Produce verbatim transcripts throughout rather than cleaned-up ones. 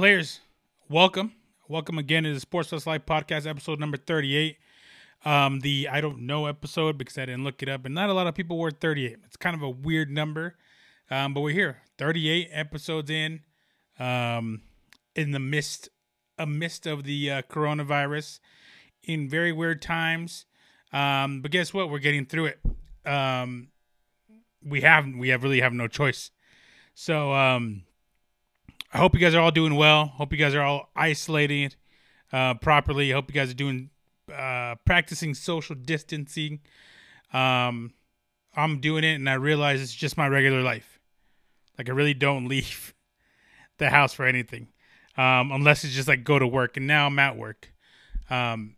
Players, welcome. Welcome again to the Sports Plus Live podcast, episode number thirty-eight. Um, the I don't know episode because I didn't look it up, and not a lot of people were thirty-eight. It's kind of a weird number, um, but we're here. thirty-eight episodes in, um, in the midst, amidst of the uh, coronavirus, in very weird times. Um, but guess what? We're getting through it. Um, we have we have really have no choice. So um, I hope you guys are all doing well. Hope you guys are all isolating uh, properly. Hope you guys are doing uh, practicing social distancing. Um, I'm doing it, and I realize it's just my regular life. Like, I really don't leave the house for anything, um, unless it's just like go to work. And now I'm at work. Um,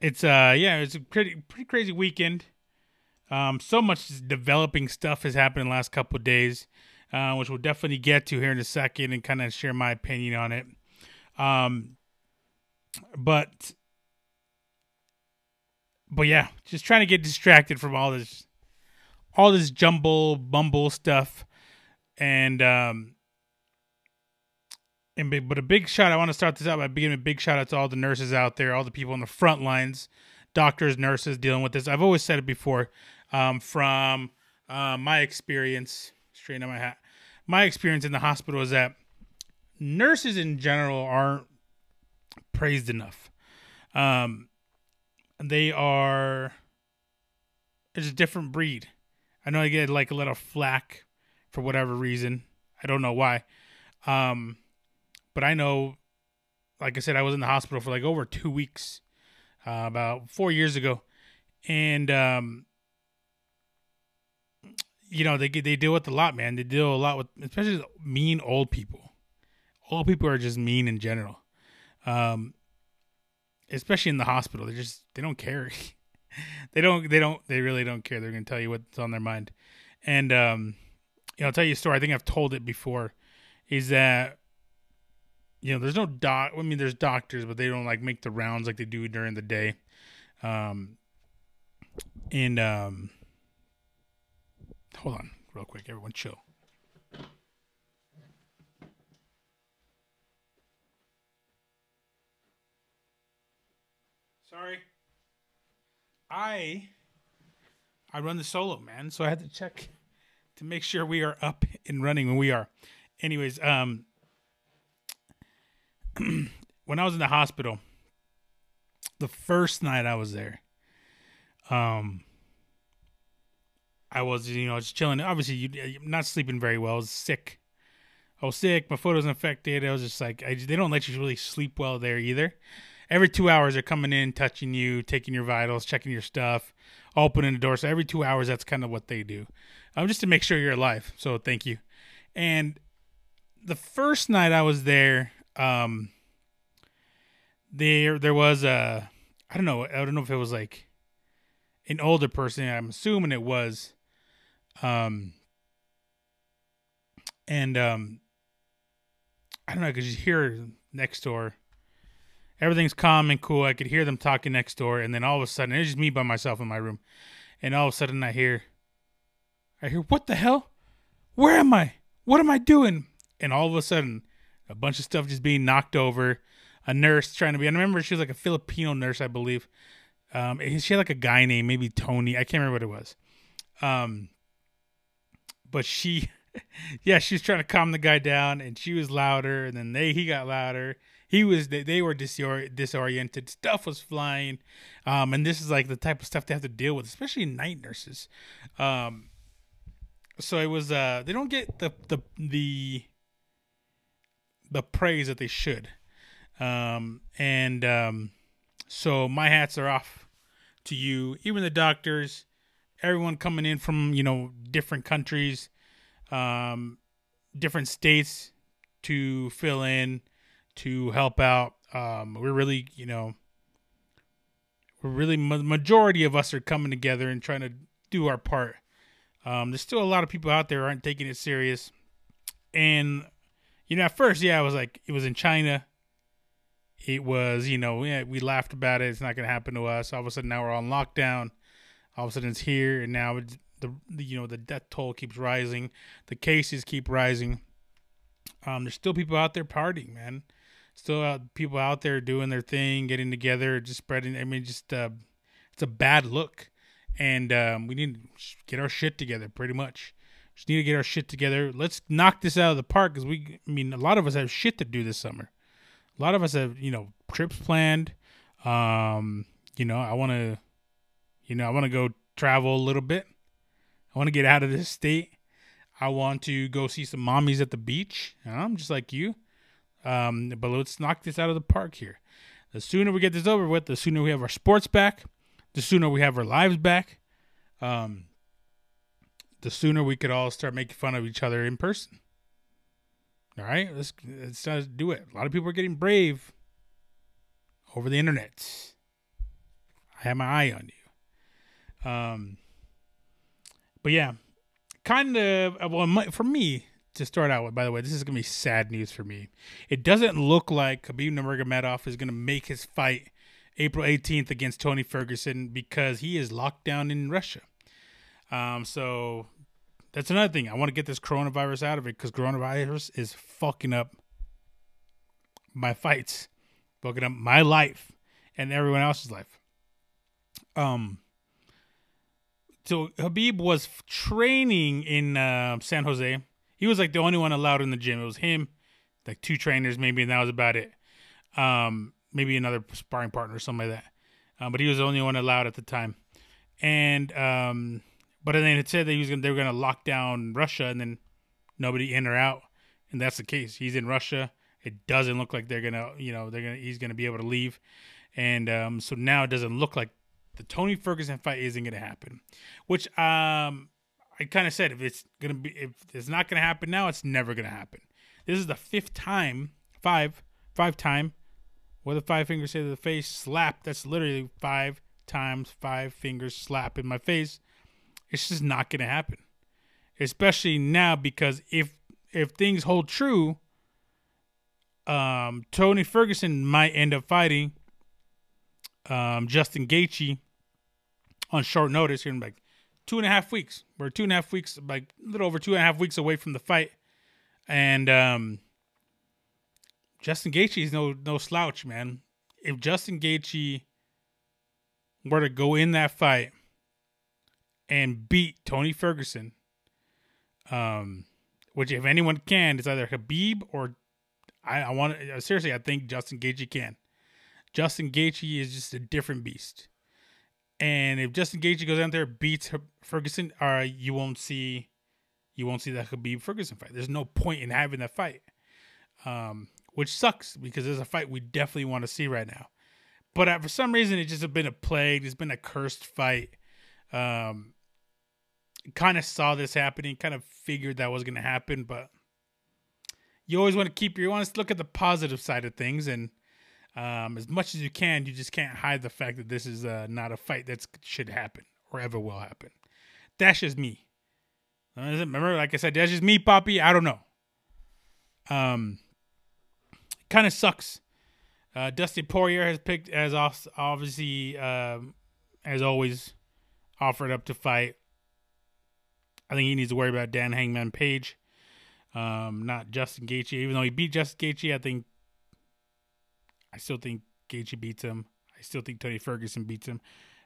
it's uh yeah, it's a pretty pretty crazy weekend. Um, so much developing stuff has happened in the last couple of days, uh, which we'll definitely get to here in a second and kind of share my opinion on it. Um, but, but yeah, just trying to get distracted from all this, all this jumble bumble stuff. And, um, and big, but a big shout, I want to start this out by giving a big shout out to all the nurses out there, all the people on the front lines, doctors, nurses dealing with this. I've always said it before. Um, from uh, my experience, straight on my hat, my experience in the hospital is that nurses in general aren't praised enough. Um, they are, it's a different breed. I know I get like a little flack for whatever reason. I don't know why. Um, but I know, like I said, I was in the hospital for like over two weeks, uh, about four years ago. And, um, you know, they they deal with a lot, man. They deal a lot with, especially mean old people. Old people are just mean in general, um, especially in the hospital. They just they don't care. they don't they don't they really don't care. They're gonna tell you what's on their mind. And um, you know, I'll tell you a story. I think I've told it before. Is that you know there's no doc. I mean, there's doctors, but they don't like make the rounds like they do during the day. Um, and um. Hold on real quick. Everyone chill. Sorry. I I run the solo, man, so I had to check to make sure we are up and running when we are. Anyways, um when I was in the hospital, the first night I was there, um I was, you know, just chilling. Obviously, you, not sleeping very well. I was sick. I was sick. My foot was infected. I was just like, I, they don't let you really sleep well there either. Every two hours, they're coming in, touching you, taking your vitals, checking your stuff, opening the door. So every two hours, that's kind of what they do, um, just to make sure you're alive. So thank you. And the first night I was there, um, there there was a, I don't know, I don't know if it was like an older person. I'm assuming it was. Um, and, um, I don't know. I could just hear next door. Everything's calm and cool. I could hear them talking next door. And then all of a sudden, it's just me by myself in my room. And all of a sudden I hear, I hear, what the hell? Where am I? What am I doing? And all of a sudden, a bunch of stuff just being knocked over. A nurse trying to be, I remember she was like a Filipino nurse, I believe. Um, she had like a guy named maybe Tony. I can't remember what it was. Um, but she, yeah, she was trying to calm the guy down, and she was louder, and then they he got louder. He was they, they were disori- disoriented. Stuff was flying, um, and this is like the type of stuff they have to deal with, especially night nurses. Um, so it was uh, they don't get the the the the praise that they should, um, and um, so my hats are off to you, even the doctors, everyone coming in from, you know, different countries, um, different states to fill in, to help out. Um, we're really, you know, we're really, majority of us are coming together and trying to do our part. Um, there's still a lot of people out there who aren't taking it serious. And, you know, at first, yeah, I was like, it was in China. It was, you know, yeah, we laughed about it. It's not going to happen to us. All of a sudden, now we're on lockdown. All of a sudden, it's here, and now it's the, you know, the death toll keeps rising, the cases keep rising. Um, there's still people out there partying, man. Still out, people out there doing their thing, getting together, just spreading. I mean, just uh, it's a bad look. And um, we need to get our shit together, pretty much. Just need to get our shit together. Let's knock this out of the park, because we, I mean, a lot of us have shit to do this summer. A lot of us have, you know, trips planned. Um, you know, I want to, you know, I want to go travel a little bit. I want to get out of this state. I want to go see some mommies at the beach. I'm just like you. Um, but let's knock this out of the park here. The sooner we get this over with, the sooner we have our sports back. The sooner we have our lives back. Um, the sooner we could all start making fun of each other in person. All right, let's, let's do it. A lot of people are getting brave over the internet. I have my eye on you. Um, but yeah, kind of, well, for me to start out with, by the way, this is going to be sad news for me. It doesn't look like Khabib Nurmagomedov is going to make his fight April eighteenth against Tony Ferguson, because he is locked down in Russia. Um, so that's another thing. I want to get this coronavirus out of it, because coronavirus is fucking up my fights, fucking up my life and everyone else's life. Um, so Khabib was training in uh, San Jose. He was like the only one allowed in the gym. It was him, like two trainers maybe, and that was about it. Um, maybe another sparring partner or something like that. Um, but he was the only one allowed at the time. And um. But then it said that he was gonna, they were going to lock down Russia, and then nobody in or out, and that's the case. He's in Russia. It doesn't look like they're going to, you know, they're going he's going to be able to leave. And um, so now it doesn't look like the Tony Ferguson fight isn't going to happen, which um, I kind of said, if it's going to be, if it's not going to happen now, it's never going to happen. This is the fifth time, five, five time, what the five fingers say to the face, slap. That's literally five times five fingers slap in my face. It's just not going to happen, especially now, because if if things hold true, um, Tony Ferguson might end up fighting um, Justin Gaethje on short notice here in like two and a half weeks. We're two and a half weeks, like a little over two and a half weeks away from the fight, and um, Justin Gaethje is no no slouch, man. If Justin Gaethje were to go in that fight and beat Tony Ferguson, um, which if anyone can, it's either Khabib or I, I want to seriously. I think Justin Gaethje can. Justin Gaethje is just a different beast, and if Justin Gaethje goes out there and beats Ferguson, uh, you won't see, you won't see that Khabib Ferguson fight. There's no point in having that fight, um, which sucks, because there's a fight we definitely want to see right now. But uh, for some reason, it's just been a plague. It's been a cursed fight. Um. Kind of saw this happening, kind of figured that was going to happen, but you always want to keep your, you want to look at the positive side of things, and um, as much as you can, you just can't hide the fact that this is uh, not a fight that should happen or ever will happen. That's just me. Remember, like I said, that's just me, Poppy. I don't know. Um, kind of sucks. Uh, Dustin Poirier has picked, as obviously, um, as always, offered up to fight. I think he needs to worry about Dan Hangman Page, um, not Justin Gaethje. Even though he beat Justin Gaethje, I think, I still think Gaethje beats him. I still think Tony Ferguson beats him,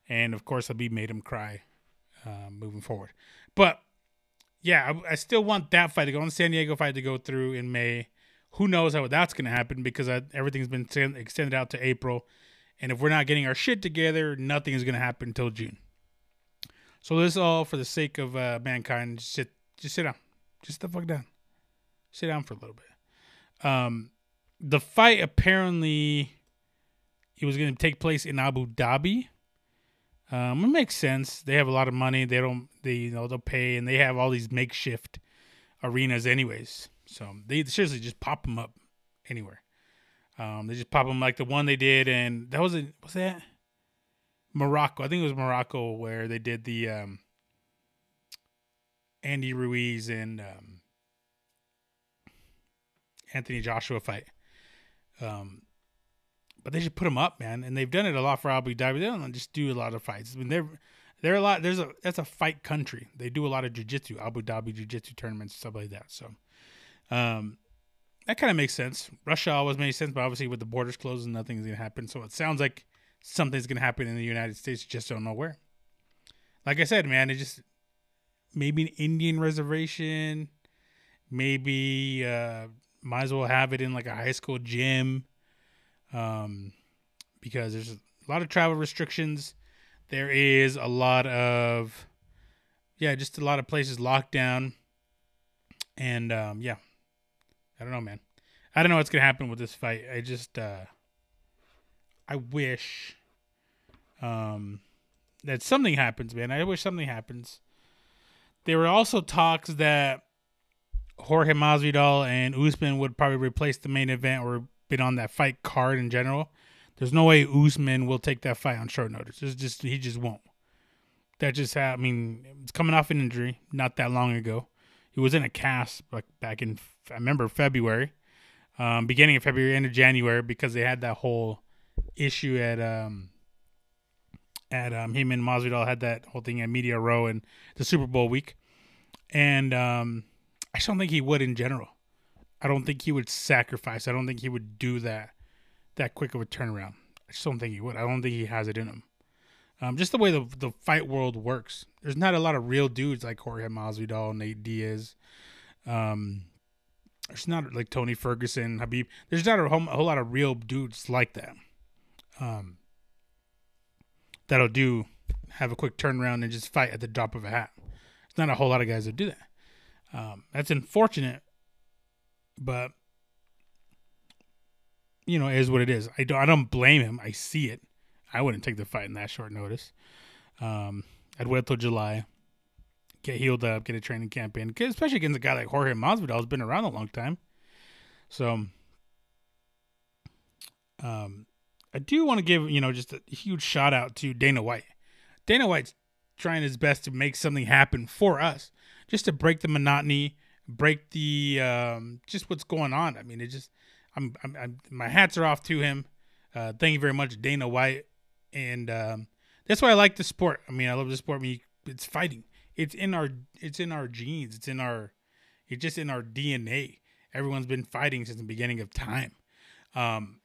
and of course, Khabib made him cry uh, moving forward. But yeah, I, I still want that fight to go on, San Diego fight to go through in May. Who knows how that's going to happen, because I, everything's been extended out to April, and if we're not getting our shit together, nothing is going to happen until June. So this is all for the sake of uh, mankind. Just sit, just sit down, just the fuck down, sit down for a little bit. Um, the fight, apparently it was going to take place in Abu Dhabi. Um, it makes sense. They have a lot of money. They don't, they you know they'll pay, and they have all these makeshift arenas, anyways. So they seriously just pop them up anywhere. Um, they just pop them like the one they did, and that was a what's that? Morocco, I think it was Morocco, where they did the um, Andy Ruiz and um, Anthony Joshua fight. Um, but they should put them up, man. And they've done it a lot for Abu Dhabi. They don't just do a lot of fights. I mean, they're they're a lot. There's a that's a fight country. They do a lot of jiu-jitsu, Abu Dhabi jiu-jitsu tournaments, stuff like that. So, um, that kind of makes sense. Russia always made sense, but obviously with the borders closed, and nothing's going to happen. So it sounds like something's going to happen in the United States. Just don't know where. Like I said, man, it just maybe an Indian reservation. Maybe uh, might as well have it in like a high school gym, um, because there's a lot of travel restrictions. There is a lot of, yeah, just a lot of places locked down. And, um, yeah, I don't know, man. I don't know what's going to happen with this fight. I just, uh, I wish um, that something happens, man. I wish something happens. There were also talks that Jorge Masvidal and Usman would probably replace the main event or been on that fight card in general. There's no way Usman will take that fight on short notice. It's just, he just won't. That just ha- I mean, it's coming off an injury not that long ago. He was in a cast like back in, I remember February, um, beginning of February, end of January, because they had that whole issue at um, at um, him and Masvidal had that whole thing at Media Row and the Super Bowl week, and um, I just don't think he would in general. I don't think he would sacrifice. I don't think he would do that that quick of a turnaround. I just don't think he would. I don't think he has it in him. Um, just the way the the fight world works. There's not a lot of real dudes like Jorge Masvidal, Nate Diaz. Um, there's not like Tony Ferguson, Khabib. There's not a whole, a whole lot of real dudes like that. Um, that'll do, have a quick turnaround and just fight at the drop of a hat. There's not a whole lot of guys that do that. Um, that's unfortunate, but you know, it is what it is. I don't, I don't blame him. I see it. I wouldn't take the fight in that short notice. Um, I'd wait till July, get healed up, get a training camp in, especially against a guy like Jorge Masvidal who's been around a long time. So, um, I do want to give, you know, just a huge shout out to Dana White. Dana White's trying his best to make something happen for us, just to break the monotony, break the um, just what's going on. I mean, it just, I'm, I'm, I'm my hats are off to him. Uh, thank you very much, Dana White. And um, that's why I like the sport. I mean, I love the sport. I mean, it's fighting. It's in our, it's in our genes. It's in our, it's just in our D N A. Everyone's been fighting since the beginning of time. Um,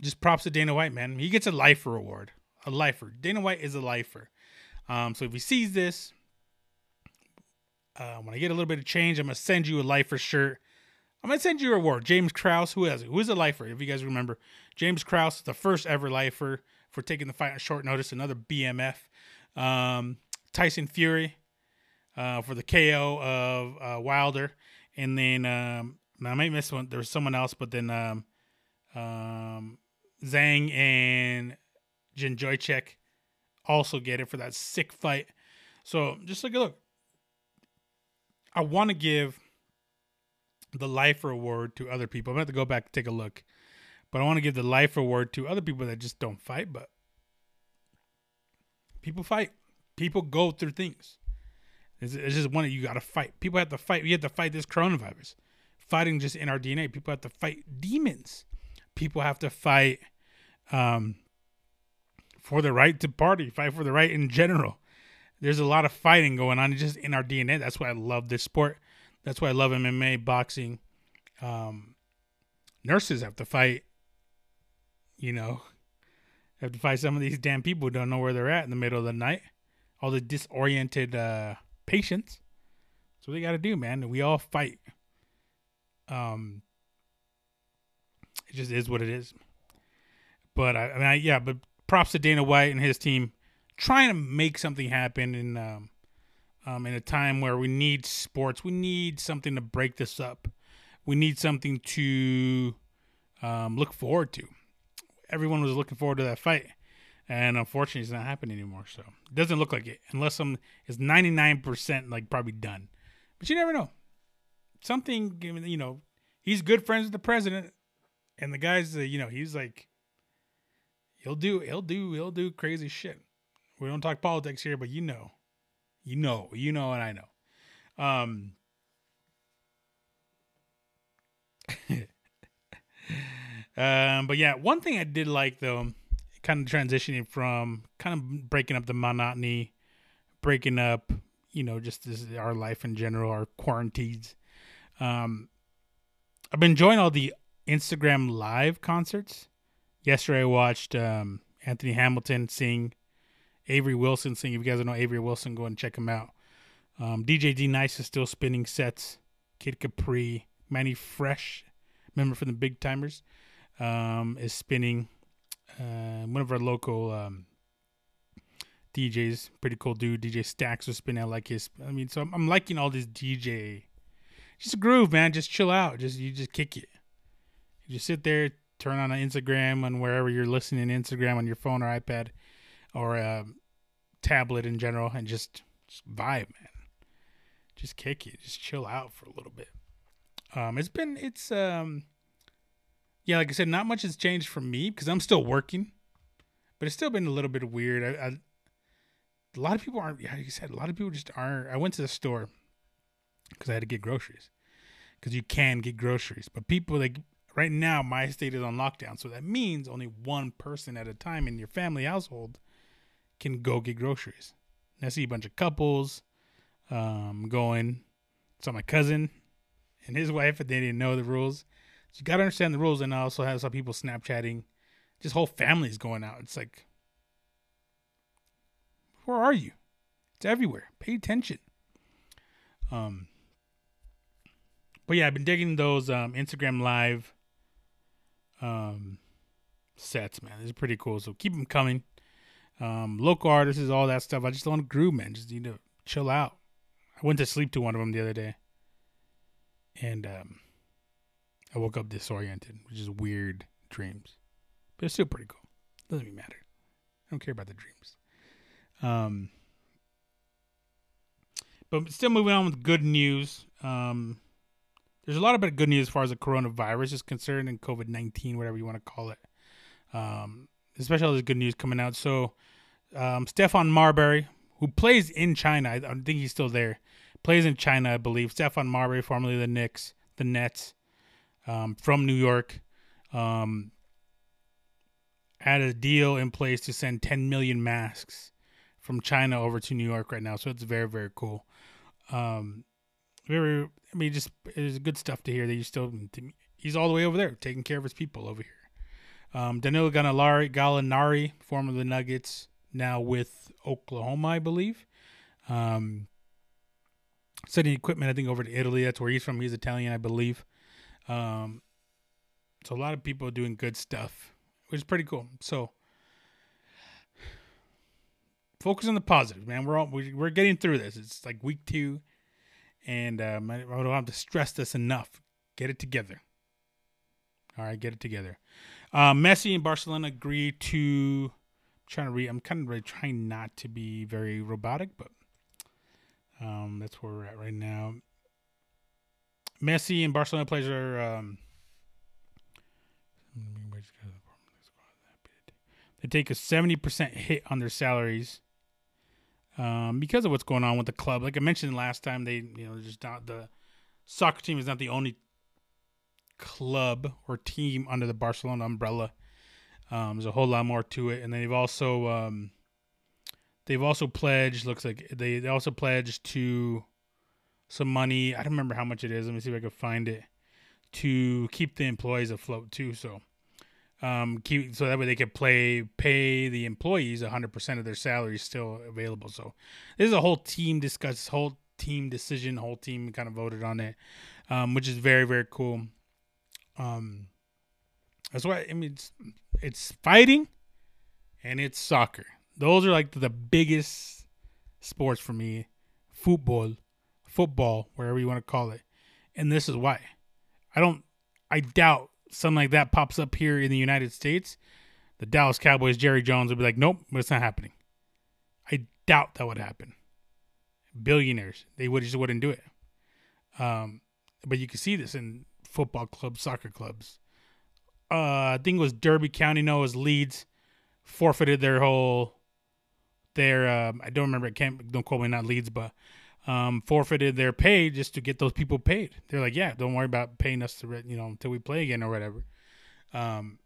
just props to Dana White, man. He gets a lifer award. A lifer. Dana White is a lifer. Um, so if he sees this, uh, when I get a little bit of change, I'm gonna send you a lifer shirt. I'm going to send you a reward. James Krause, who has it? Who is a lifer? If you guys remember, James Krause, the first ever lifer for taking the fight on short notice, another B M F. Um, Tyson Fury uh, for the K O of uh, Wilder. And then, um, I might miss one. There was someone else, but then um, um, Zhang and Joyce also get it for that sick fight. So just like, look, I want to give the life reward to other people. I'm going to have to go back and take a look, but I want to give the life reward to other people that just don't fight, but people fight. People go through things. It's, it's just one that you got to fight. People have to fight. We have to fight this coronavirus. Fighting just in our D N A. People have to fight demons. People have to fight um, for the right to party, fight for the right in general. There's a lot of fighting going on just in our D N A. That's why I love this sport. That's why I love M M A, boxing. Um, nurses have to fight, you know, have to fight some of these damn people who don't know where they're at in the middle of the night. All the disoriented uh, patients. That's what they got to do, man. We all fight. Um, it just is what it is. But I, I mean, I, yeah. But props to Dana White and his team, trying to make something happen and. Um, Um, in a time where we need sports, we need something to break this up. We need something to um, look forward to. Everyone was looking forward to that fight, and unfortunately, it's not happening anymore. So it doesn't look like it, unless some is ninety-nine percent like probably done. But you never know. Something, you know, he's good friends with the president, and the guys, uh, you know, he's like, he'll do, he'll do, he'll do crazy shit. We don't talk politics here, but you know. You know, you know, and I know. Um, um, but yeah, one thing I did like though, kind of transitioning from kind of breaking up the monotony, breaking up, you know, just this, our life in general, our quarantines. Um, I've been enjoying all the Instagram live concerts. Yesterday I watched um, Anthony Hamilton sing, Avery Wilson sing. If you guys don't know Avery Wilson, go and check him out. Um, D J D Nice is still spinning sets. Kid Capri, Manny Fresh, member from the Big Timers, um, is spinning. Uh, one of our local um, D Js, pretty cool dude. D J Stacks was spinning. I like his. I mean, so I'm, I'm liking all this D J. Just groove, man. Just chill out. Just you just kick it. You just sit there, turn on Instagram on wherever you're listening. Instagram on your phone or iPad or uh, tablet in general, and just, just vibe, man. Just kick it. Just chill out for a little bit. Um, it's been it's um, yeah, like I said, not much has changed for me because I'm still working, but it's still been a little bit weird. I, I a lot of people aren't. Like I said, a lot of people just aren't. I went to the store because I had to get groceries, because you can get groceries, but people, like right now, my state is on lockdown, so that means only one person at a time in your family household can go get groceries. And I see a bunch of couples. Um, going, so my cousin and his wife, and they didn't know the rules. So you got to understand the rules. And I also have some people Snapchatting, just whole families going out. It's like, where are you? It's everywhere. Pay attention. Um, but yeah, I've been digging those, um, Instagram live, um, sets, man. This is pretty cool. So keep them coming. Um, local artists, all that stuff. I just want to groove, man. Just need to chill out. I went to sleep to one of them the other day, and um, I woke up disoriented, which is weird dreams. But it's still pretty cool. Doesn't really matter. I don't care about the dreams. Um, but still moving on with good news. Um, there's a lot of good news as far as the coronavirus is concerned and COVID nineteen, whatever you want to call it. Um, especially all this good news coming out. So um, Stephon Marbury, who plays in China. I think he's still there. Plays in China, I believe. Stephon Marbury, formerly the Knicks, the Nets, um, from New York, um, had a deal in place to send ten million masks from China over to New York right now. So it's very, very cool. Um, very, I mean, just it's good stuff to hear that you still. He's all the way over there, taking care of his people over here. Um, Danilo Gallinari, Gallinari, former of the Nuggets, now with Oklahoma, I believe. Um, sending equipment, I think, over to Italy. That's where he's from. He's Italian, I believe. Um, so a lot of people doing good stuff, which is pretty cool. So focus on the positive, man. We're all, we're getting through this. It's like week two, and um, I don't have to stress this enough. Get it together. All right, get it together. Uh, Messi and Barcelona agree to... trying to read I'm kind of really trying not to be very robotic, but um that's where we're at right now. Messi and Barcelona players are um they take a seventy percent hit on their salaries um because of what's going on with the club. Like I mentioned last time, they you know just not the soccer team is not the only club or team under the Barcelona umbrella. Um, there's a whole lot more to it, and they've also um, they've also pledged. Looks like they, they also pledged to some money. I don't remember how much it is. Let me see if I can find it, to keep the employees afloat too. So, um, keep so that way they could play pay the employees one hundred percent of their salaries still available. So this is a whole team discussed, whole team decision, whole team kind of voted on it, um, which is very very cool. Um, that's why I mean. It's, It's fighting and it's soccer. Those are like the biggest sports for me. Football, football, wherever you want to call it. And this is why. I don't, I doubt something like that pops up here in the United States. The Dallas Cowboys, Jerry Jones would be like, nope, but it's not happening. I doubt that would happen. Billionaires, they would just wouldn't do it. Um, but you can see this in football clubs, soccer clubs. Uh, I think it was Derby County. No, it was Leeds. Forfeited their whole, their um, I don't remember. I can't. Don't quote me. Not Leeds, but um, forfeited their pay just to get those people paid. They're like, yeah, don't worry about paying us to, you know, until we play again or whatever. Um,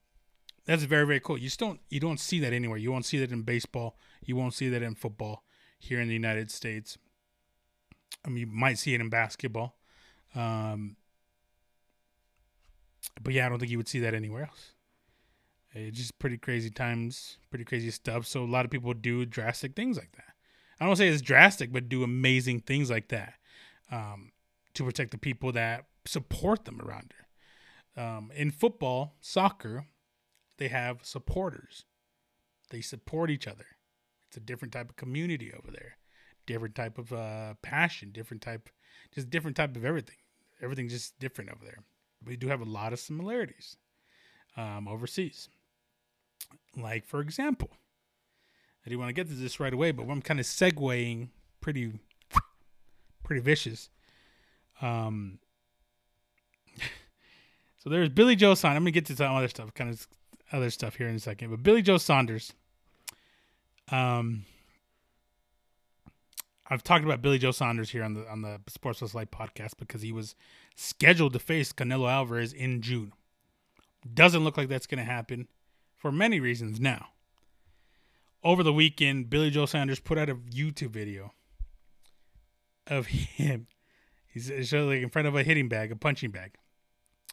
that's very very cool. You just don't you don't see that anywhere. You won't see that in baseball. You won't see that in football here in the United States. I mean, you might see it in basketball. Um, But yeah, I don't think you would see that anywhere else. It's just pretty crazy times, pretty crazy stuff. So a lot of people do drastic things like that. I don't say it's drastic, but do amazing things like that um, to protect the people that support them around her. Um, in football, soccer, they have supporters. They support each other. It's a different type of community over there. Different type of uh, passion, different type, just different type of everything. Everything's just different over there. We do have a lot of similarities um, overseas. Like, for example, I do want to get to this right away, but I'm kind of segueing pretty, pretty vicious. Um, so there's Billy Joe Saunders. I'm going to get to some other stuff, kind of other stuff here in a second. But Billy Joe Saunders, um, I've talked about Billy Joe Saunders here on the on the Sports Plus Live podcast because he was scheduled to face Canelo Alvarez in June. Doesn't look like that's going to happen for many reasons now. Over the weekend, Billy Joe Saunders put out a YouTube video of him. He's like in front of a hitting bag, a punching bag,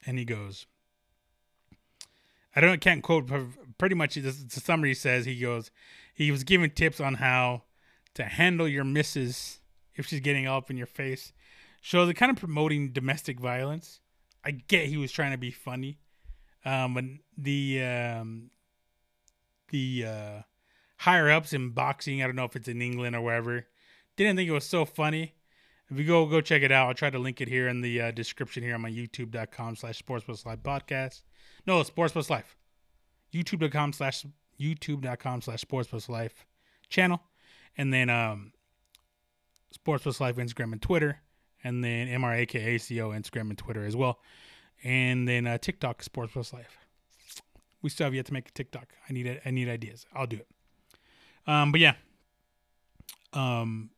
and he goes, "I don't can't quote pretty much." The summary says he goes, he was giving tips on how to handle your misses if she's getting up in your face. So they're kind of promoting domestic violence. I get he was trying to be funny. Um, but the um, the uh, higher-ups in boxing, I don't know if it's in England or wherever, didn't think it was so funny. If you go go check it out, I'll try to link it here in the uh, description here on my youtube.com slash Sports Plus Live podcast. No, Sports Plus Live. YouTube.com slash YouTube.com slash Sports Plus Live channel. And then um, Sports Plus Live Instagram and Twitter. And then M R A K A C O Instagram and Twitter as well. And then uh, TikTok, Sports Plus Live. We still have yet to make a TikTok. I need I need ideas. I'll do it. Um, but yeah. Um,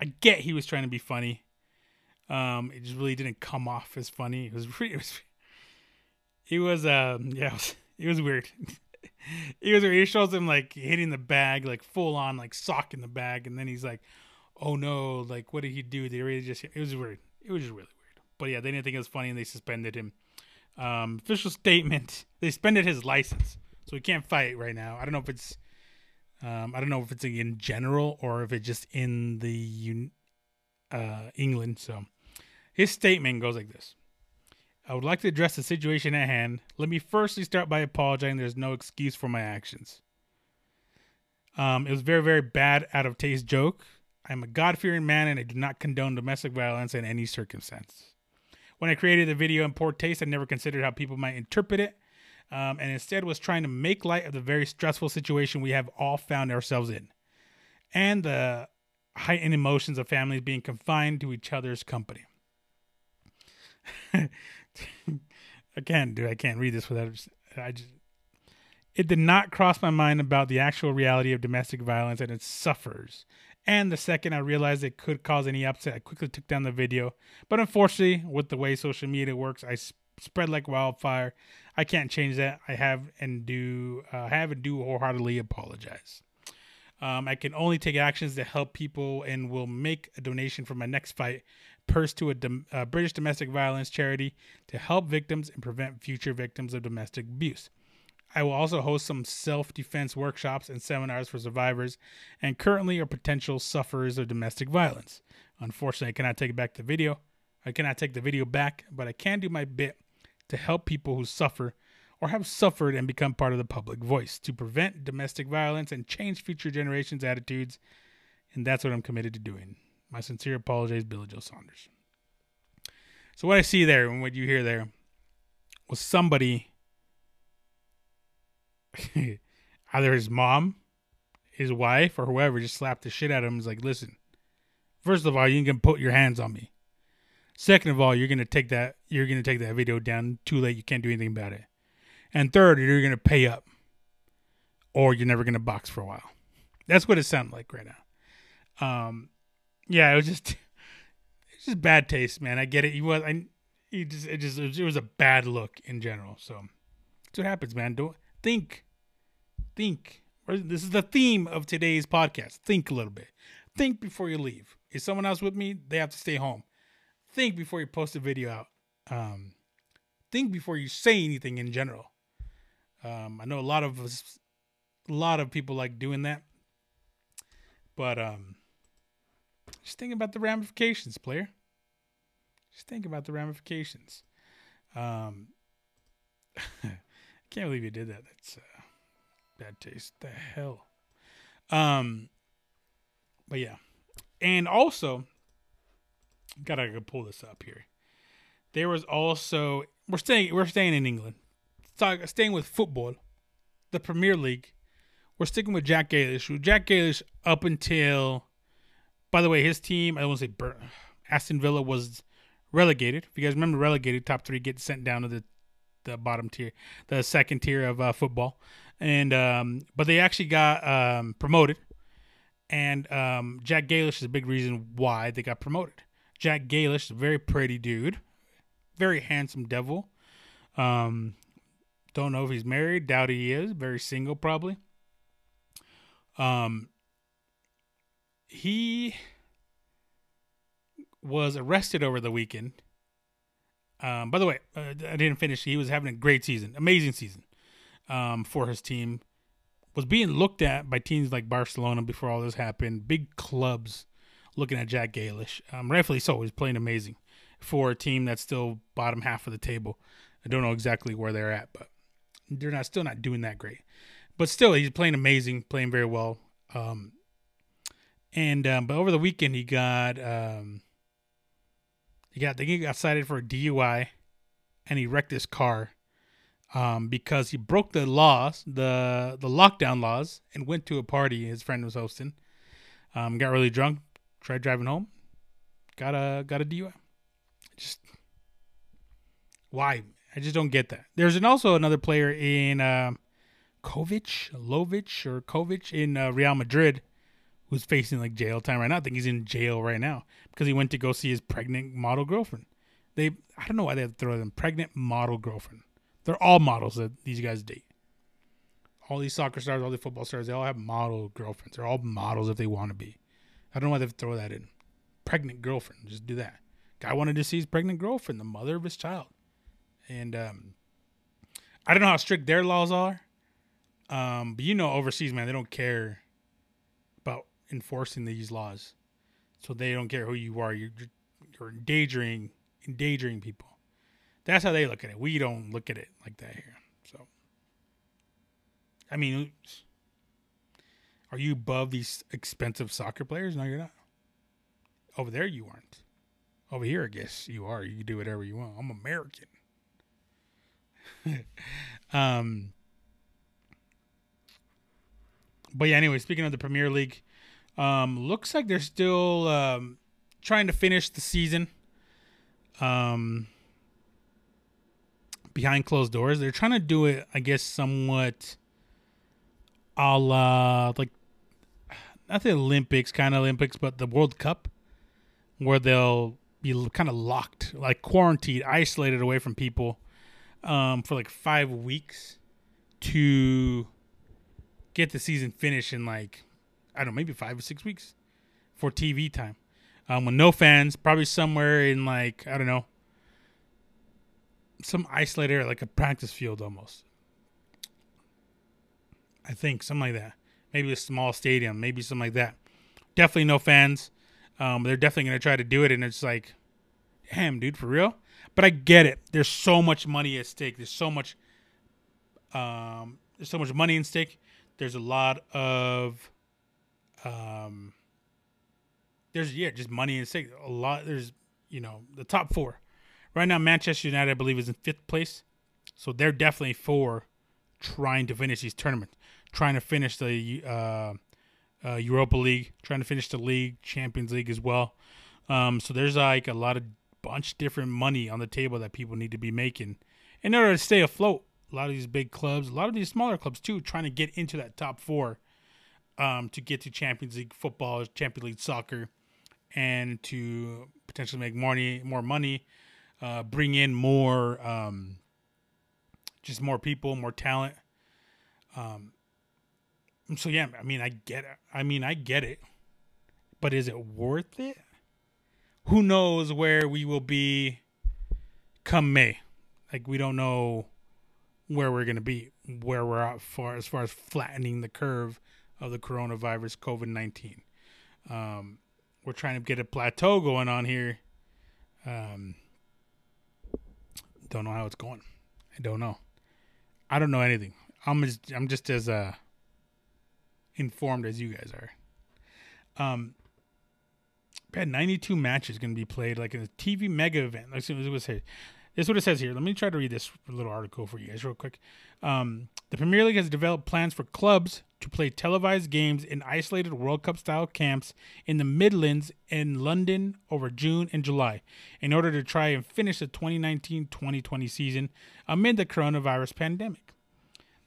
I get he was trying to be funny. Um, it just really didn't come off as funny. It was pretty... It was, it was um, yeah, it was, it was weird. He was he shows him like hitting the bag, like full on, like sock in the bag, and then he's like, "Oh no, like what did he do?" They really just it was weird. It was just really weird. But yeah, they didn't think it was funny and they suspended him. Um, official statement: they suspended his license, so he can't fight right now. I don't know if it's, um, I don't know if it's in general or if it's just in the, uh, England. So his statement goes like this. I would like to address the situation at hand. Let me firstly start by apologizing. There's no excuse for my actions. Um, it was very, very bad out of taste joke. I'm a God-fearing man and I do not condone domestic violence in any circumstance. When I created the video in poor taste, I never considered how people might interpret it. Um, and instead was trying to make light of the very stressful situation we have all found ourselves in. And the heightened emotions of families being confined to each other's company. I can't do I can't read this without I just it did not cross my mind about the actual reality of domestic violence and its sufferers. And the second I realized it could cause any upset, I quickly took down the video. But unfortunately, with the way social media works, I sp- spread like wildfire. I can't change that. I have and do uh, have and do wholeheartedly apologize. Um, I can only take actions that help people and will make a donation for my next fight purse to a, dom- a British domestic violence charity to help victims and prevent future victims of domestic abuse. I will also host some self-defense workshops and seminars for survivors and currently or potential sufferers of domestic violence. Unfortunately, I cannot take back the video. I cannot take the video back, but I can do my bit to help people who suffer or have suffered and become part of the public voice to prevent domestic violence and change future generations' attitudes. And that's what I'm committed to doing. My sincere apologies, Billy Joe Saunders. So what I see there and what you hear there was somebody, either his mom, his wife, or whoever, just slapped the shit out of him. He's like, listen, first of all, you ain't gonna put your hands on me. Second of all, you're gonna take that you're gonna take that video down. Too late, you can't do anything about it. And third, you're gonna pay up, or you're never gonna box for a while. That's what it sounded like right now. Um. Yeah, it was just, it's just bad taste, man. I get it. He was, I, he just, it just, it was a bad look in general. So that's what happens, man. Don't think, think. This is the theme of today's podcast. Think a little bit. Think before you leave. Is someone else with me? They have to stay home. Think before you post a video out. Um, think before you say anything in general. Um, I know a lot of us, a lot of people like doing that, but um, just think about the ramifications, player. Just think about the ramifications. Um, I can't believe you did that. That's uh, bad taste. The hell. Um, but yeah, and also, gotta go pull this up here. There was also we're staying we're staying in England, Talk, staying with football, the Premier League. We're sticking with Jack Grealish. Jack Grealish up until, by the way, his team, I don't want to say Bur- Aston Villa was relegated. If you guys remember, relegated top three get sent down to the the bottom tier, the second tier of uh, football, and um, but they actually got um, promoted, and um, Jack Grealish is a big reason why they got promoted. Jack Grealish is a very pretty dude, very handsome devil. Um, don't know if he's married. Doubt he is. Very single, probably. Um, he was arrested over the weekend. Um, by the way, uh, I didn't finish. He was having a great season, amazing season um, for his team. Was being looked at by teams like Barcelona before all this happened. Big clubs looking at Jack Grealish. Um, rightfully so. He's playing amazing for a team that's still bottom half of the table. I don't know exactly where they're at, but they're not still not doing that great. But still, he's playing amazing, playing very well. Um, and um, but over the weekend, he got um, he got he got cited for a D U I, and he wrecked his car um, because he broke the laws, the the lockdown laws, and went to a party his friend was hosting. Um, got really drunk, tried driving home, got a got a D U I. Just why? I just don't get that. There's an, also another player in uh, Kovic, Lovic, or Kovic in uh, Real Madrid who's facing like jail time right now. I think he's in jail right now because he went to go see his pregnant model girlfriend. They, I don't know why they have to throw them pregnant model girlfriend. They're all models that these guys date. All these soccer stars, all the football stars, they all have model girlfriends. They're all models if they want to be. I don't know why they have to throw that in. Pregnant girlfriend, just do that. Guy wanted to see his pregnant girlfriend, the mother of his child. And um, I don't know how strict their laws are, um, but you know, overseas, man, they don't care about enforcing these laws. So they don't care who you are. You're, you're endangering, endangering people. That's how they look at it. We don't look at it like that here. So, I mean, are you above these expensive soccer players? No, you're not. Over there, you aren't. Over here, I guess you are. You can do whatever you want. I'm American. um, but yeah, anyway, speaking of the Premier League, um, looks like they're still um, trying to finish the season um, behind closed doors. They're trying to do it, I guess, somewhat a la, like, not the Olympics, kind of Olympics, but the World Cup, where they'll be kind of locked, like quarantined, isolated away from people um for like five weeks to get the season finished in like I don't know maybe five or six weeks for T V time um with no fans, probably somewhere in like I don't know some isolated area, like a practice field almost, I think, something like that, maybe a small stadium, maybe something like that. Definitely no fans. Um they're definitely going to try to do it, and it's like, damn, dude, for real? But I get it. There's so much money at stake. There's so much um, there's so much money at stake. There's a lot of um, there's yeah, just money at stake. A lot there's you know, the top four. Right now Manchester United, I believe, is in fifth place. So they're definitely for trying to finish these tournaments, trying to finish the uh, uh, Europa League, trying to finish the league, Champions League as well. Um, so there's like a lot of bunch different money on the table that people need to be making in order to stay afloat. A lot of these big clubs, a lot of these smaller clubs too, trying to get into that top four um, to get to Champions League football, Champions League soccer, and to potentially make more money, more money uh, bring in more, um, just more people, more talent. Um, so yeah, I mean, I get it. I mean, I get it, but is it worth it? Who knows where we will be come May? Like, we don't know where we're going to be, where we're at for as far as flattening the curve of the coronavirus COVID nineteen. Um, we're trying to get a plateau going on here. Um, don't know how it's going. I don't know. I don't know anything. I'm just, I'm just as uh, informed as you guys are. Um, had ninety-two matches going to be played, like in a T V mega event. Like it was here. This is what it says here. Let me try to read this little article for you guys real quick. Um, the Premier League has developed plans for clubs to play televised games in isolated World Cup-style camps in the Midlands and London over June and July in order to try and finish the twenty nineteen twenty twenty season amid the coronavirus pandemic.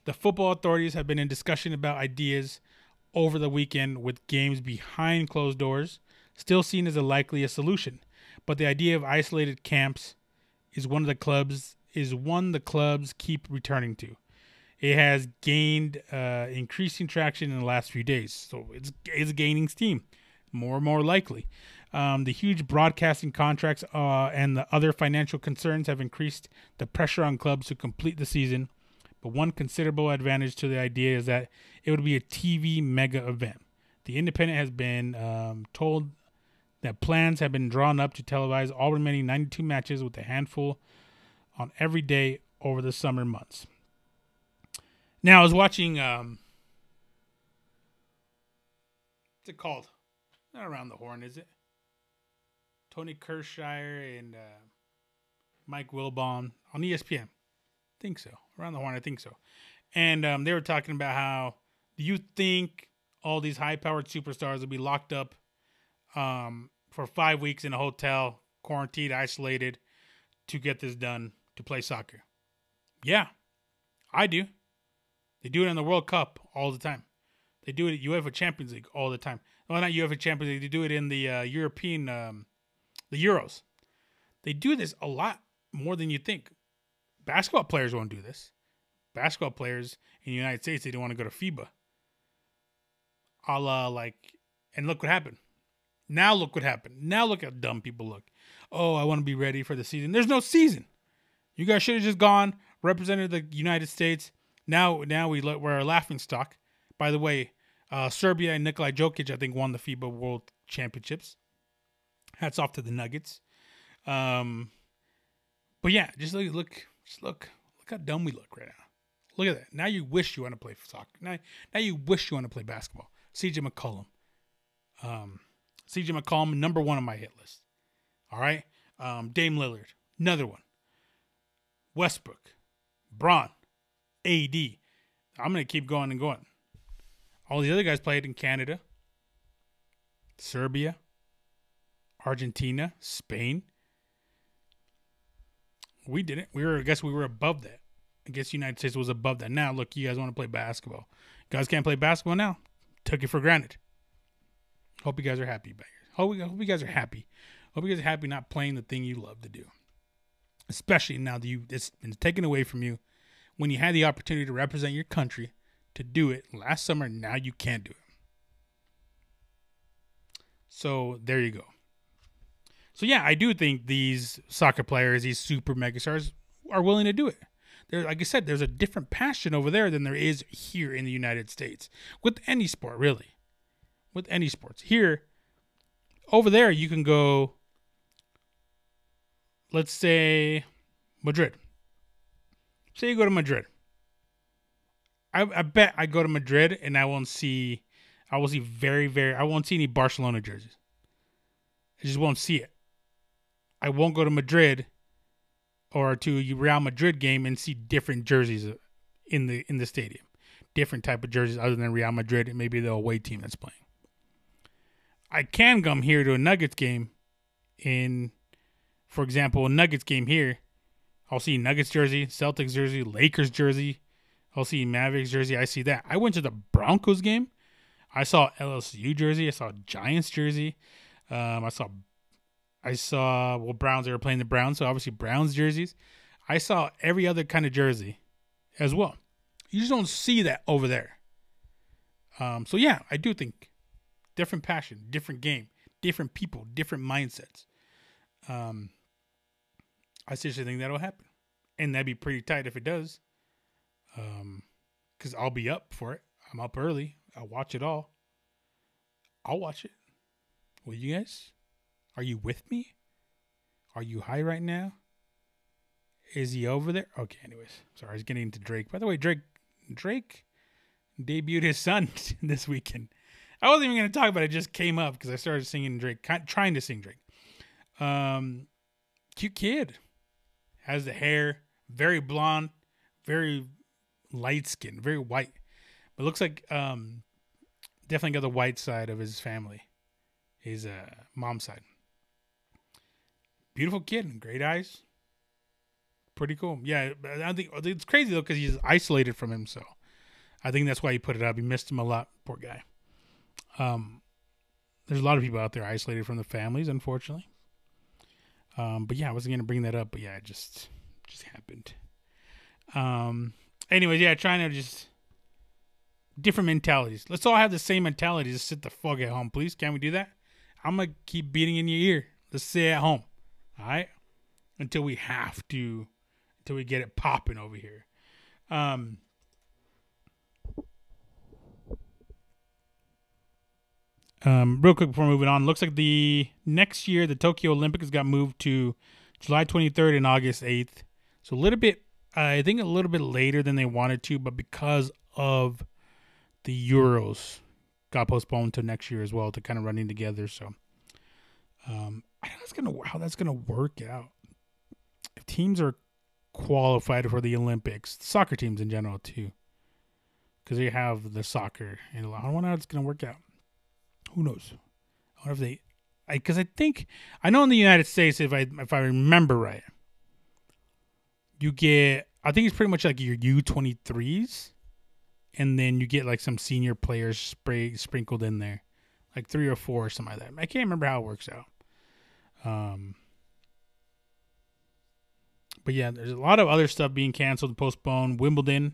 The football authorities have been in discussion about ideas over the weekend, with games behind closed doors still seen as a likely solution. But the idea of isolated camps is one of the clubs is one the clubs keep returning to. It has gained uh, increasing traction in the last few days, so it's it's gaining steam, more and more likely. Um, the huge broadcasting contracts uh, and the other financial concerns have increased the pressure on clubs to complete the season. But one considerable advantage to the idea is that it would be a T V mega event. The Independent has been um, told that plans have been drawn up to televise all remaining ninety-two matches, with a handful on every day over the summer months. Now, I was watching, um, what's it called? Not Around the Horn, is it? Tony Kershire and uh, Mike Wilbon on E S P N. I think so. Around the Horn, I think so. And um, they were talking about how, do you think all these high-powered superstars will be locked up um for five weeks in a hotel, quarantined, isolated, to get this done, to play soccer? Yeah, I do. They do it in the World Cup all the time. They do it at UEFA Champions League all the time. Well, not UEFA Champions League. They do it in the uh, European, um, the Euros. They do this a lot more than you think. Basketball players won't do this. Basketball players in the United States, they don't want to go to FIBA. A la, like, and look what happened. Now look what happened. Now look how dumb people look. Oh, I want to be ready for the season. There's no season. You guys should have just gone, represented the United States. Now now we, we're a laughing stock. By the way, uh, Serbia and Nikola Jokic, I think, won the FIBA World Championships. Hats off to the Nuggets. Um, but yeah, just look, look, just look, look how dumb we look right now. Look at that. Now you wish you want to play soccer. Now, now you wish you want to play basketball. C J McCollum. Um... C J McCollum, number one on my hit list. All right? Um, Dame Lillard, another one. Westbrook, Bron, A D. I'm going to keep going and going. All the other guys played in Canada, Serbia, Argentina, Spain. We didn't. We were, I guess we were above that. I guess the United States was above that. Now, look, you guys want to play basketball. You guys can't play basketball now. Took it for granted. Hope you guys are happy. Hope you guys are happy. Hope you guys are happy not playing the thing you love to do. Especially now that you it's been taken away from you when you had the opportunity to represent your country to do it last summer. Now you can't do it. So there you go. So yeah, I do think these soccer players, these super megastars, are willing to do it. There, like I said, there's a different passion over there than there is here in the United States with any sport, really. With any sports. Here, over there, you can go, let's say, Madrid. Say you go to Madrid. I, I bet I go to Madrid and I won't see, I will see very, very, I won't see any Barcelona jerseys. I just won't see it. I won't go to Madrid or to a Real Madrid game and see different jerseys in the in the stadium. Different type of jerseys other than Real Madrid and maybe the away team that's playing. I can come here to a Nuggets game in, for example, a Nuggets game here. I'll see Nuggets jersey, Celtics jersey, Lakers jersey. I'll see Mavericks jersey. I see that. I went to the Broncos game. I saw L S U jersey. I saw Giants jersey. Um, I saw, I saw, well, Browns, they were playing the Browns, so obviously Browns jerseys. I saw every other kind of jersey as well. You just don't see that over there. Um, so, yeah, I do think. Different passion, different game, different people, different mindsets. Um, I seriously think that'll happen. And that'd be pretty tight if it does. Um, because I'll be up for it. I'm up early. I'll watch it all. I'll watch it. Will you guys? Are you with me? Are you high right now? Is he over there? Okay, anyways. Sorry, I was getting into Drake. By the way, Drake Drake debuted his son this weekend. I wasn't even going to talk about it. It just came up because I started singing Drake, trying to sing Drake. Um, cute kid. Has the hair. Very blonde. Very light skinned. Very white. But looks like um, definitely got the white side of his family. His uh, mom's side. Beautiful kid and great eyes. Pretty cool. Yeah, I think it's crazy though because he's isolated from him, so I think that's why he put it up. He missed him a lot, poor guy. Um, there's a lot of people out there isolated from the families, unfortunately. Um, but yeah, I wasn't gonna bring that up, but yeah, it just just happened. Um, anyways, yeah, trying to just different mentalities. Let's all have the same mentality. Just sit the fuck at home, please. Can we do that? I'm gonna keep beating in your ear. Let's stay at home. All right, until we have to, until we get it popping over here. Um, um, real quick before moving on, looks like the next year the Tokyo Olympics got moved to July twenty-third and August eighth. So a little bit, uh, I think a little bit later than they wanted to, but because of the Euros, got postponed to next year as well to kind of running together. So, um. I don't know that's gonna, how that's going to work out. If teams are qualified for the Olympics, soccer teams in general too, because they have the soccer. And I don't know how it's going to work out. Who knows? I wonder if they, because I, I think, I know in the United States, if I if I remember right, you get, I think it's pretty much like your U twenty-threes, and then you get like some senior players spray, sprinkled in there, like three or four or something like that. I can't remember how it works out. Um, but yeah, there's a lot of other stuff being canceled and postponed. Wimbledon,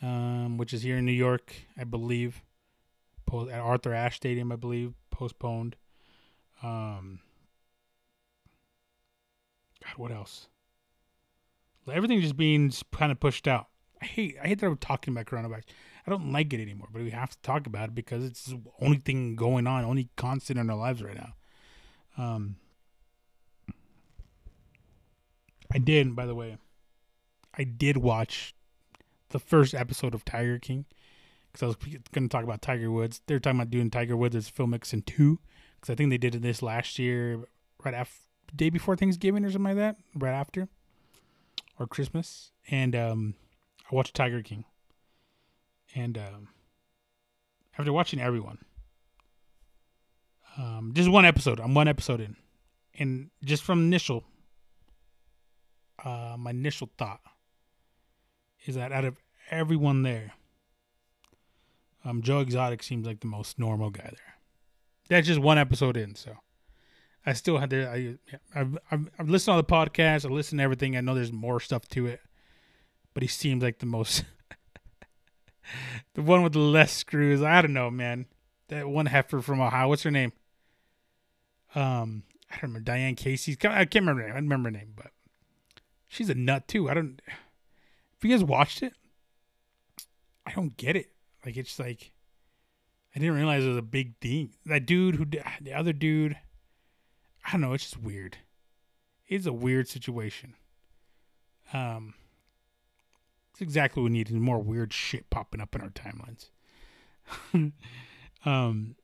um, which is here in New York, I believe, po- at Arthur Ashe Stadium, I believe, postponed. Um, God, what else? Everything's just being kind of pushed out. I hate, I hate that we're talking about coronavirus. I don't like it anymore, but we have to talk about it because it's the only thing going on, only constant in our lives right now. Um, I did, by the way, I did watch the first episode of Tiger King because I was going to talk about Tiger Woods. They were talking about doing Tiger Woods as Film X in two because I think they did this last year, right after, day before Thanksgiving or something like that, right after, or Christmas. And um, I watched Tiger King. And um, after watching everyone, Um, just one episode. I'm one episode in. And just from initial, uh, my initial thought is that out of everyone there, um, Joe Exotic seems like the most normal guy there. That's just one episode in. So I still had to, I, I've, I've, I've listened to the podcast. I listened to everything. I know there's more stuff to it, but he seems like the most, the one with the less screws. I don't know, man. That one heifer from Ohio. What's her name? Um, I don't remember. Diane Casey. I can't remember her name. I don't remember her name, but she's a nut too. I don't. If you guys watched it, I don't get it. Like it's like I didn't realize it was a big thing. That dude who the other dude. I don't know. It's just weird. It's a weird situation. Um, it's exactly what we need. More weird shit popping up in our timelines. Um.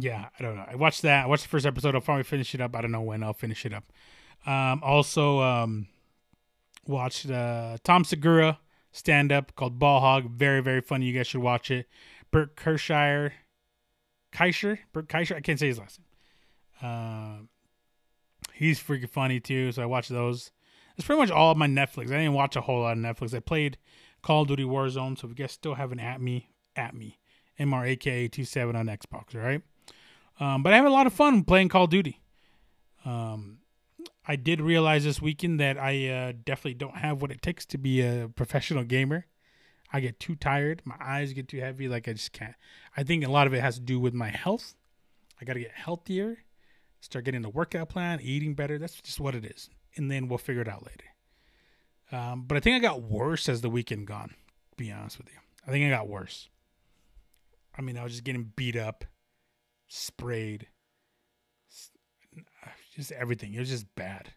Yeah, I don't know. I watched that. I watched the first episode. I'll probably finish it up. I don't know when I'll finish it up. Um. Also, um, watched uh Tom Segura stand up called Ball Hog. Very very funny. You guys should watch it. Bert Kirshire, Kreischer, Bert Kreischer. I can't say his last name. Um. Uh, he's freaking funny too. So I watched those. That's pretty much all of my Netflix. I didn't watch a whole lot of Netflix. I played Call of Duty Warzone. So if you guys still haven't at me, at me. M R A K A twenty-seven on Xbox, all right? Um, but I have a lot of fun playing Call of Duty. Um, I did realize this weekend that I uh, definitely don't have what it takes to be a professional gamer. I get too tired. My eyes get too heavy. Like, I just can't. I think a lot of it has to do with my health. I got to get healthier, start getting a workout plan, eating better. That's just what it is. and then we'll figure it out later. Um, but I think I got worse as the weekend gone, to be honest with you. I think I got worse. I mean, I was just getting beat up, sprayed, just everything. It was just bad.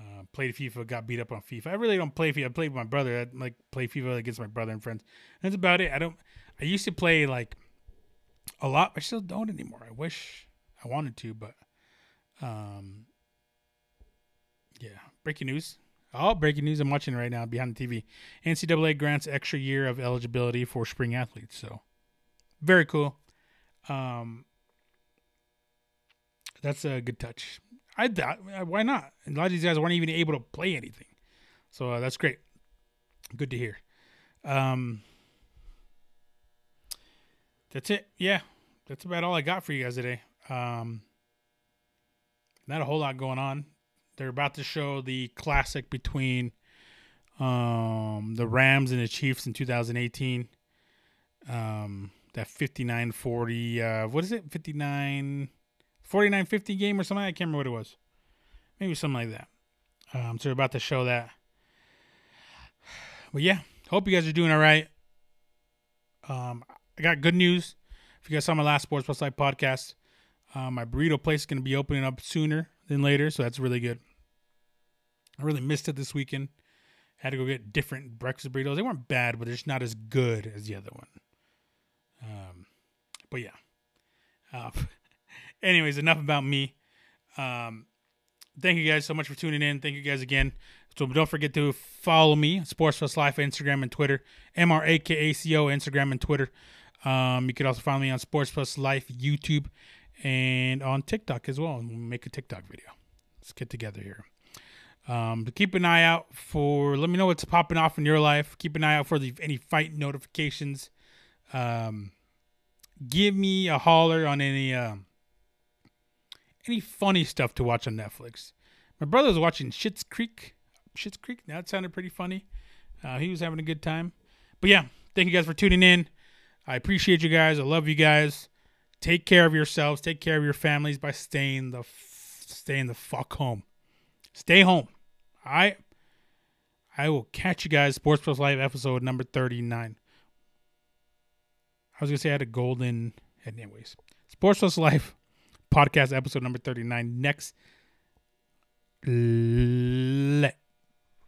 Uh, played FIFA, got beat up on FIFA. I really don't play FIFA. I played with my brother. I like play FIFA against my brother and friends. And that's about it. I don't. I used to play like a lot. I still don't anymore. I wish I wanted to, but um, yeah. Breaking news. Oh, breaking news! I'm watching right now behind the T V. N C double A grants extra year of eligibility for spring athletes. So very cool. Um, that's a good touch. I thought, why not? A lot of these guys weren't even able to play anything. So uh, that's great. Good to hear. Um, that's it. Yeah, that's about all I got for you guys today. Um, not a whole lot going on. They're about to show the classic between um, the Rams and the Chiefs in two thousand eighteen. Um, that fifty-nine forty, uh, what is it? fifty-nine... forty-nine fifty game or something. I can't remember what it was. Maybe something like that. Um, so we're about to show that. But yeah, hope you guys are doing all right. Um, I got good news. If you guys saw my last Sports Plus Live podcast, uh, my burrito place is going to be opening up sooner than later. So that's really good. I really missed it this weekend. Had to go get different breakfast burritos. They weren't bad, but they're just not as good as the other one. Um, but yeah. Uh, Anyways, enough about me. Um, thank you guys so much for tuning in. Thank you guys again. So don't forget to follow me, Sports Plus Life, Instagram and Twitter. M R A K A C O, Instagram and Twitter. Um, you can also follow me on Sports Plus Life, YouTube, and on TikTok as well. We'll make a TikTok video. Let's get together here. Um, but keep an eye out for, let me know what's popping off in your life. Keep an eye out for the, any fight notifications. Um, give me a holler on any... Uh, Any funny stuff to watch on Netflix. My brother was watching Schitt's Creek. Schitt's Creek? That sounded pretty funny. Uh, he was having a good time. But yeah, thank you guys for tuning in. I appreciate you guys. I love you guys. Take care of yourselves. Take care of your families by staying the f- staying the fuck home. Stay home. All right? I will catch you guys. Sports Plus Live episode number thirty-nine. I was going to say I had a golden head. Anyways, Sports Plus Live. Podcast episode number thirty-nine next. Let